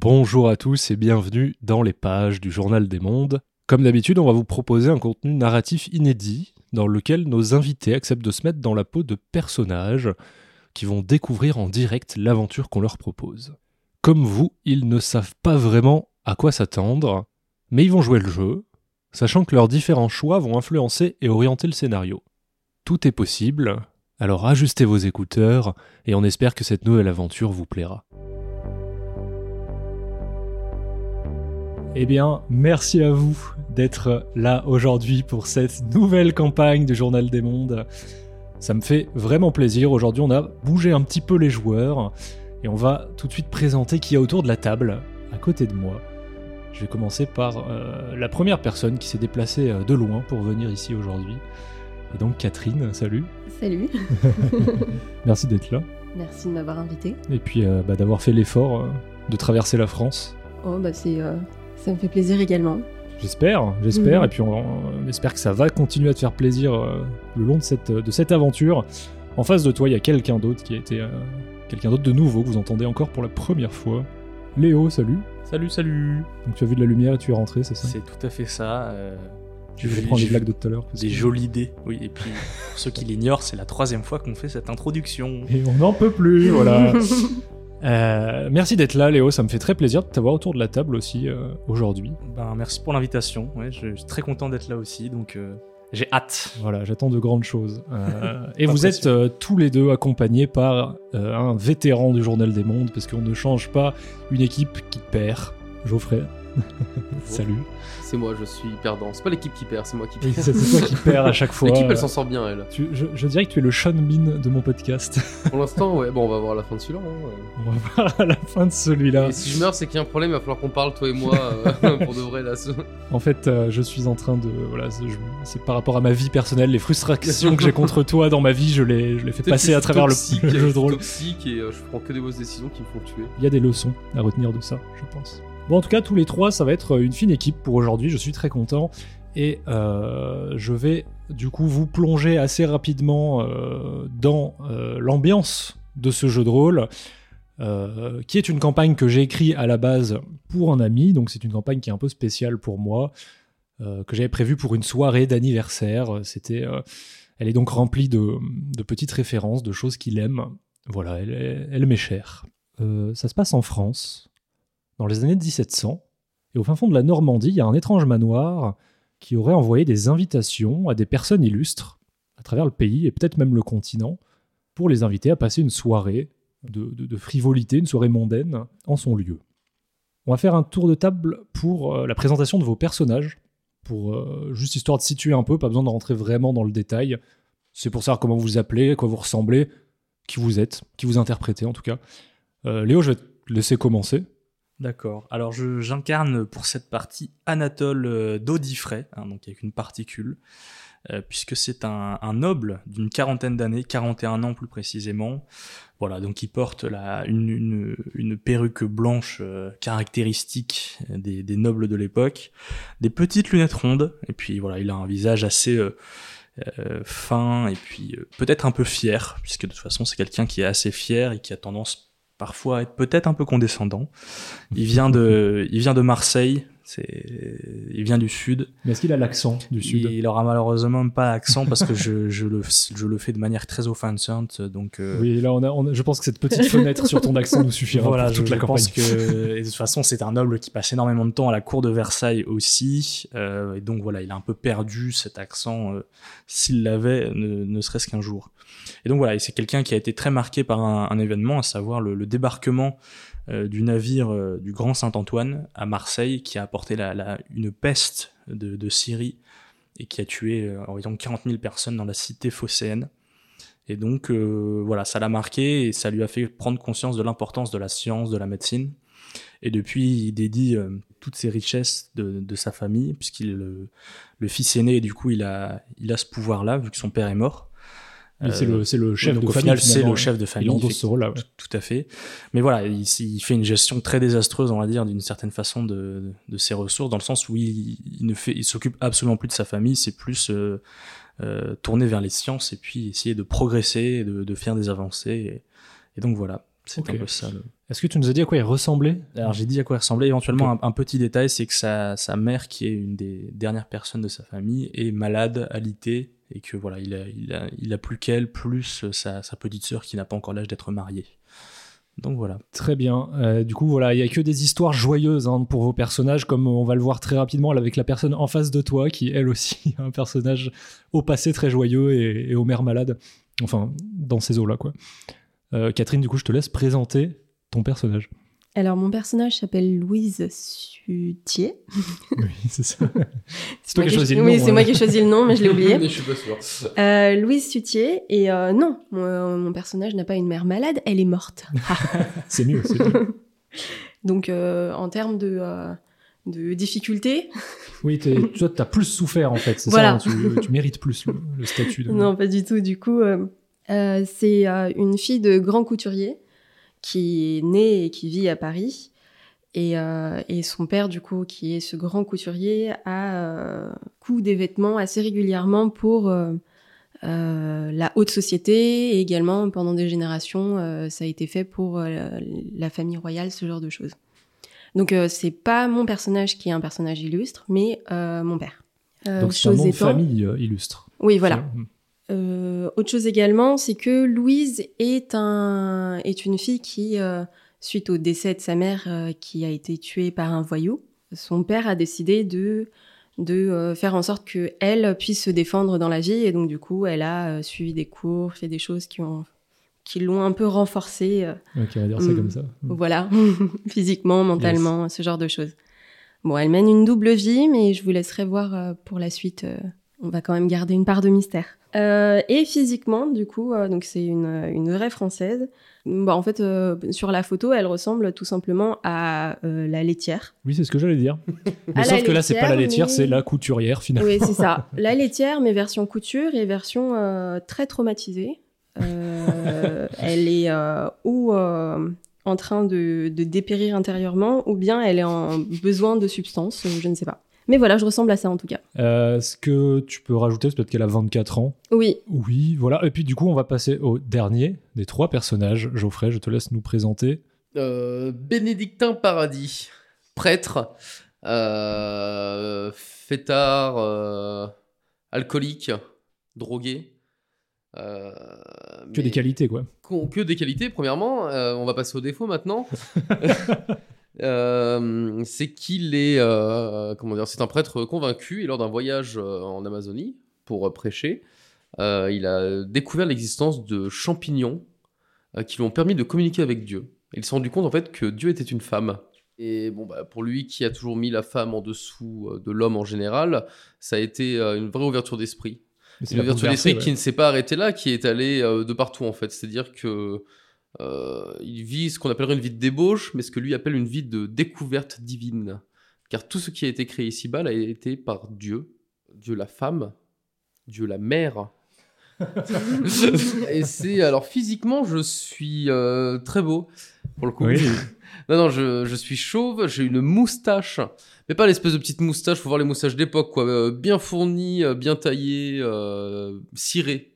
Bonjour à tous et bienvenue dans les pages du Journal des Mondes. Comme d'habitude, on va vous proposer un contenu narratif inédit dans lequel nos invités acceptent de se mettre dans la peau de personnages qui vont découvrir en direct l'aventure qu'on leur propose. Comme vous, ils ne savent pas vraiment à quoi s'attendre, mais ils vont jouer le jeu, sachant que leurs différents choix vont influencer et orienter le scénario. Tout est possible, alors ajustez vos écouteurs et on espère que cette nouvelle aventure vous plaira. Eh bien, merci à vous d'être là aujourd'hui pour cette nouvelle campagne du Journal des Mondes. Ça me fait vraiment plaisir. Aujourd'hui, on a bougé un petit peu les joueurs et on va tout de suite présenter qui est autour de la table, à côté de moi. Je vais commencer par la première personne qui s'est déplacée de loin pour venir ici aujourd'hui. Et donc Catherine, salut. Salut. Merci d'être là. Merci de m'avoir invité. Et puis d'avoir fait l'effort de traverser la France. Oh bah ça me fait plaisir également. J'espère, et puis on espère que ça va continuer à te faire plaisir le long de cette aventure. En face de toi, il y a quelqu'un d'autre qui a été quelqu'un d'autre de nouveau que vous entendez encore pour la première fois. Léo, salut. Salut. Donc tu as vu de la lumière et tu es rentré, c'est ça ? C'est tout à fait ça. Je vais prendre les blagues de tout à l'heure. Des jolies dés, oui. Et puis pour ceux qui l'ignorent, c'est la 3e fois qu'on fait cette introduction. Et on n'en peut plus, voilà. Merci d'être là, Léo, ça me fait très plaisir de t'avoir autour de la table aussi aujourd'hui. Merci pour l'invitation, ouais, je suis très content d'être là aussi, donc j'ai hâte. Voilà, j'attends de grandes choses. Et vous êtes tous les deux accompagnés par un vétéran du Journal des Mondes, parce qu'on ne change pas une équipe qui perd. Geoffrey, salut. C'est moi, je suis perdant. C'est pas l'équipe qui perd, c'est moi qui perds. C'est toi qui perds à chaque fois. L'équipe, elle s'en sort bien, elle. Je dirais que tu es le Sean Bean de mon podcast. Pour l'instant, ouais. Bon, on va voir à la fin de celui-là. On va voir à la fin de celui-là. Et si je meurs, c'est qu'il y a un problème. Il va falloir qu'on parle, toi et moi, pour de vrai, là. En fait, je suis en train de... Voilà, c'est par rapport à ma vie personnelle. Les frustrations que j'ai contre toi dans ma vie, je les fais passer à travers le jeu de rôle. Toxique et je prends que des mauvaises décisions qui me font tuer. Il y a des leçons à retenir de ça, je pense. Bon, en tout cas, tous les trois, ça va être une fine équipe pour aujourd'hui, je suis très content, et je vais du coup vous plonger assez rapidement dans l'ambiance de ce jeu de rôle, qui est une campagne que j'ai écrite à la base pour un ami, donc c'est une campagne qui est un peu spéciale pour moi, que j'avais prévue pour une soirée d'anniversaire. Elle est donc remplie de petites références, de choses qu'il aime, voilà, elle m'est chère. Ça se passe en France, dans les années 1700, et au fin fond de la Normandie, il y a un étrange manoir qui aurait envoyé des invitations à des personnes illustres à travers le pays, et peut-être même le continent, pour les inviter à passer une soirée de frivolité, une soirée mondaine, en son lieu. On va faire un tour de table pour la présentation de vos personnages, pour juste histoire de situer un peu, pas besoin de rentrer vraiment dans le détail. C'est pour savoir comment vous vous appelez, à quoi vous ressemblez, qui vous êtes, qui vous interprétez en tout cas. Léo, je vais te laisser commencer. D'accord. Alors j'incarne pour cette partie Anatole d'Audifray, donc avec une particule, puisque c'est un noble d'une quarantaine d'années, 41 ans plus précisément. Voilà, donc il porte une perruque blanche caractéristique des nobles de l'époque, des petites lunettes rondes, et puis voilà, il a un visage assez fin, et puis peut-être un peu fier, puisque de toute façon c'est quelqu'un qui est assez fier et qui a tendance parfois être peut-être un peu condescendant. Il vient de Marseille, il vient du Sud. Mais est-ce qu'il a l'accent du Sud ? Il aura malheureusement pas l'accent parce que je le fais de manière très offensante. Donc, oui, là, je pense que cette petite fenêtre sur ton accent nous suffira. Voilà, pour toute la campagne. Et de toute façon, c'est un noble qui passe énormément de temps à la cour de Versailles aussi. Et donc voilà, il a un peu perdu cet accent, s'il l'avait, ne serait-ce qu'un jour. Et donc voilà, et c'est quelqu'un qui a été très marqué par un événement, à savoir le débarquement du navire du Grand Saint-Antoine à Marseille, qui a apporté une peste de Syrie et qui a tué environ 40 000 personnes dans la cité phocéenne. Et donc voilà, ça l'a marqué et ça lui a fait prendre conscience de l'importance de la science, de la médecine. Et depuis, il dédie toutes ses richesses de sa famille, puisqu'il est le fils aîné, et du coup il a ce pouvoir-là, vu que son père est mort. C'est le chef de famille. Au final, c'est le chef de famille. Il endosse ce rôle-là. Tout à fait. Mais voilà, il fait une gestion très désastreuse, on va dire, d'une certaine façon, de ses ressources, dans le sens où il s'occupe absolument plus de sa famille, c'est plus tourné vers les sciences et puis essayer de progresser, de faire des avancées. Et donc voilà, c'est un peu ça. Est-ce que tu nous as dit à quoi il ressemblait ? Alors j'ai dit à quoi il ressemblait, éventuellement un petit détail, c'est que sa mère, qui est une des dernières personnes de sa famille, est malade, alitée, et que voilà, il a plus qu'elle, plus sa petite sœur qui n'a pas encore l'âge d'être mariée. Donc voilà. Très bien. Du coup, voilà, il n'y a que des histoires joyeuses pour vos personnages, comme on va le voir très rapidement avec la personne en face de toi, qui elle aussi est un personnage au passé très joyeux et aux mères malades. Enfin, dans ces eaux-là, quoi. Catherine, du coup, je te laisse présenter ton personnage. Alors, mon personnage s'appelle Louise Sutier. Oui, c'est ça. C'est toi qui as choisi le nom. Oui, c'est moi qui ai choisi le nom, mais je l'ai oublié. Je suis pas sûre. Louise Sutier, et non, mon personnage n'a pas une mère malade, elle est morte. C'est mieux, c'est mieux. Donc, en termes de difficultés... Oui, toi, t'as plus souffert, en fait, c'est voilà. Ça, tu mérites plus le statut. De... Non, pas du tout, du coup. C'est une fille de grand couturier, qui est née et qui vit à Paris, et son père, du coup, qui est ce grand couturier, coud des vêtements assez régulièrement pour la haute société, et également pendant des générations ça a été fait pour la famille royale, ce genre de choses. Donc c'est pas mon personnage qui est un personnage illustre, mais mon père. Donc c'est un nom de famille illustre. Oui, voilà. Mmh. Autre chose également, c'est que Louise est une fille qui, suite au décès de sa mère qui a été tuée par un voyou, son père a décidé de faire en sorte qu'elle puisse se défendre dans la vie, et donc du coup elle a suivi des cours, fait des choses qui l'ont un peu renforcée. Ok, on va dire ça comme ça. Voilà, physiquement, mentalement, yes. Ce genre de choses. Bon, elle mène une double vie, mais je vous laisserai voir pour la suite... On va quand même garder une part de mystère. Et physiquement, du coup, donc c'est une vraie Française. Bon, en fait, sur la photo, elle ressemble tout simplement à la laitière. Oui, c'est ce que j'allais dire. Mais sauf que là, c'est pas la laitière, c'est la couturière, finalement. Oui, c'est ça. La laitière, mais version couture et version très traumatisée. Elle est en train de dépérir intérieurement, ou bien elle est en besoin de substances, je ne sais pas. Mais voilà, je ressemble à ça en tout cas. Ce que tu peux rajouter, c'est peut-être qu'elle a 24 ans. Oui. Oui, voilà. Et puis du coup, on va passer au dernier des trois personnages. Geoffrey, je te laisse nous présenter. Bénédictin Paradis, prêtre, fêtard, alcoolique, drogué. Que des qualités, quoi. Que des qualités, premièrement. On va passer aux défauts maintenant. C'est qu'il est c'est un prêtre convaincu, et lors d'un voyage en Amazonie pour prêcher, il a découvert l'existence de champignons qui lui ont permis de communiquer avec Dieu. Il s'est rendu compte en fait que Dieu était une femme, et bon, bah, pour lui qui a toujours mis la femme en dessous de l'homme en général, ça a été une vraie ouverture d'esprit, une ouverture d'esprit qui ne s'est pas arrêtée là, qui est allée de partout en fait. C'est-à-dire que il vit ce qu'on appellerait une vie de débauche, mais ce que lui appelle une vie de découverte divine, car tout ce qui a été créé ici-bas a été par Dieu la femme, Dieu la mère. Et c'est, alors physiquement je suis très beau pour le coup. Oui. non je suis chauve, j'ai une moustache, mais pas l'espèce de petite moustache, faut voir les moustaches d'époque quoi, bien fournie, bien taillée, cirée.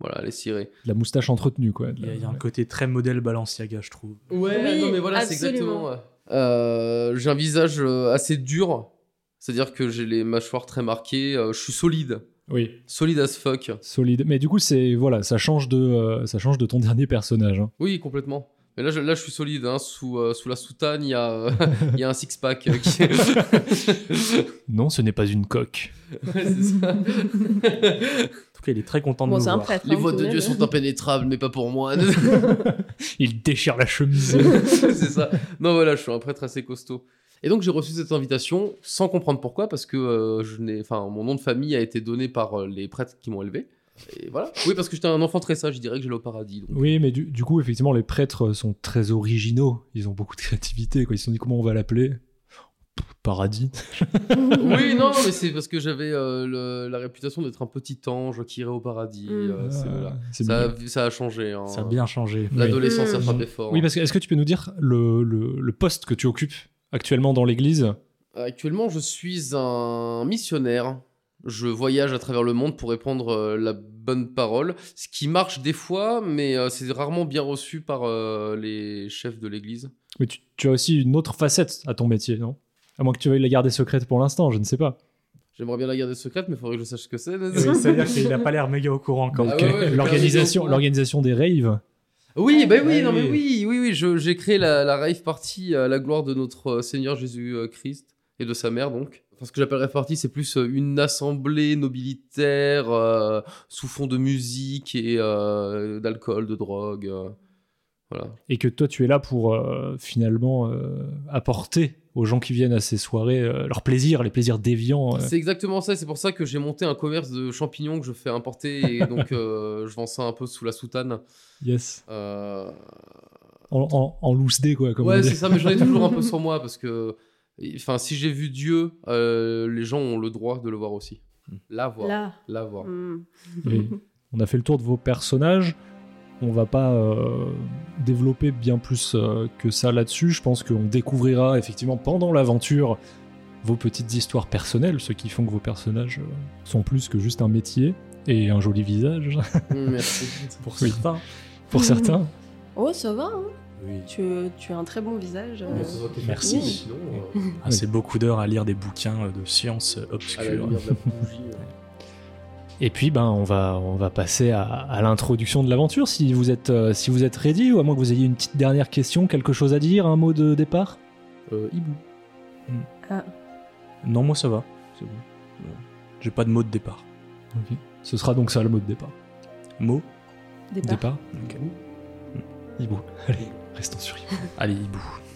Voilà, les cirés. La moustache entretenue, quoi. Il y a un côté très modèle Balenciaga, je trouve. Ouais, oui, non, mais voilà, absolument. C'est exactement... j'ai un visage assez dur, c'est-à-dire que j'ai les mâchoires très marquées, je suis solide. Oui. Solide as fuck. Solide. Mais du coup, ça change de ton dernier personnage. Hein. Oui, complètement. Mais là, je suis solide. Hein. Sous la soutane, il y a un six-pack. Non, ce n'est pas une coque. Ouais, c'est ça. En tout cas, il est très content de nous voir. Prêtre, les voies de Dieu sont impénétrables, mais pas pour moi. Il déchire la chemise. C'est ça. Non, voilà, je suis un prêtre assez costaud. Et donc, j'ai reçu cette invitation sans comprendre pourquoi, parce que mon nom de famille a été donné par les prêtres qui m'ont élevé. Et voilà. Oui, parce que j'étais un enfant très sage, je dirais que j'allais au paradis. Donc. Oui, mais du coup, effectivement, les prêtres sont très originaux. Ils ont beaucoup de créativité, quoi. Ils se sont dit comment on va l'appeler ? Paradis. Oui, non, mais c'est parce que j'avais la réputation d'être un petit ange qui irait au paradis. Ça a changé. Hein. Ça a bien changé. L'adolescence a frappé fort. Oui, parce que est-ce que tu peux nous dire le poste que tu occupes actuellement dans l'église ? Actuellement, je suis un missionnaire. Je voyage à travers le monde pour répandre la bonne parole, ce qui marche des fois, mais c'est rarement bien reçu par les chefs de l'Église. Mais tu as aussi une autre facette à ton métier, non ? À moins que tu veuilles la garder secrète pour l'instant, je ne sais pas. J'aimerais bien la garder secrète, mais il faudrait que je sache ce que c'est. Oui, c'est-à-dire qu'il n'a pas l'air méga au courant quand même. Ah ouais, l'organisation des raves. Oui, ben oui, non mais oui. J'ai créé la rave party à la gloire de notre Seigneur Jésus-Christ et de sa mère, donc. Enfin, ce que j'appelle rave party, c'est plus une assemblée nobilitaire sous fond de musique et d'alcool, de drogue. Voilà. Et que toi, tu es là pour finalement apporter aux gens qui viennent à ces soirées leurs plaisirs, les plaisirs déviants. C'est exactement ça. C'est pour ça que j'ai monté un commerce de champignons que je fais importer et donc je vends ça un peu sous la soutane. Yes. En loose day, quoi. Comme ouais, c'est ça. Mais j'en ai toujours un peu sur moi parce que, enfin, si j'ai vu Dieu, les gens ont le droit de le voir aussi. La voir. Mm. On a fait le tour de vos personnages. On va pas développer bien plus que ça là-dessus. Je pense qu'on découvrira effectivement pendant l'aventure vos petites histoires personnelles, ce qui font que vos personnages sont plus que juste un métier et un joli visage. Merci. Pour certains. Oh, ça va, hein. Oui. Tu as un très bon visage. Merci. Sinon, c'est beaucoup d'heures à lire des bouquins de sciences obscures. Et puis, on va passer à l'introduction de l'aventure, si vous êtes ready, ou à moins que vous ayez une petite dernière question, quelque chose à dire, un mot de départ. Hibou. Ah. Non, moi ça va, c'est bon. Ouais. J'ai pas de mot de départ. Okay. Ce sera donc ça le mot de départ. Mot. Départ. Okay. Hibou. Allez, restons sur Hibou. Allez, Hibou.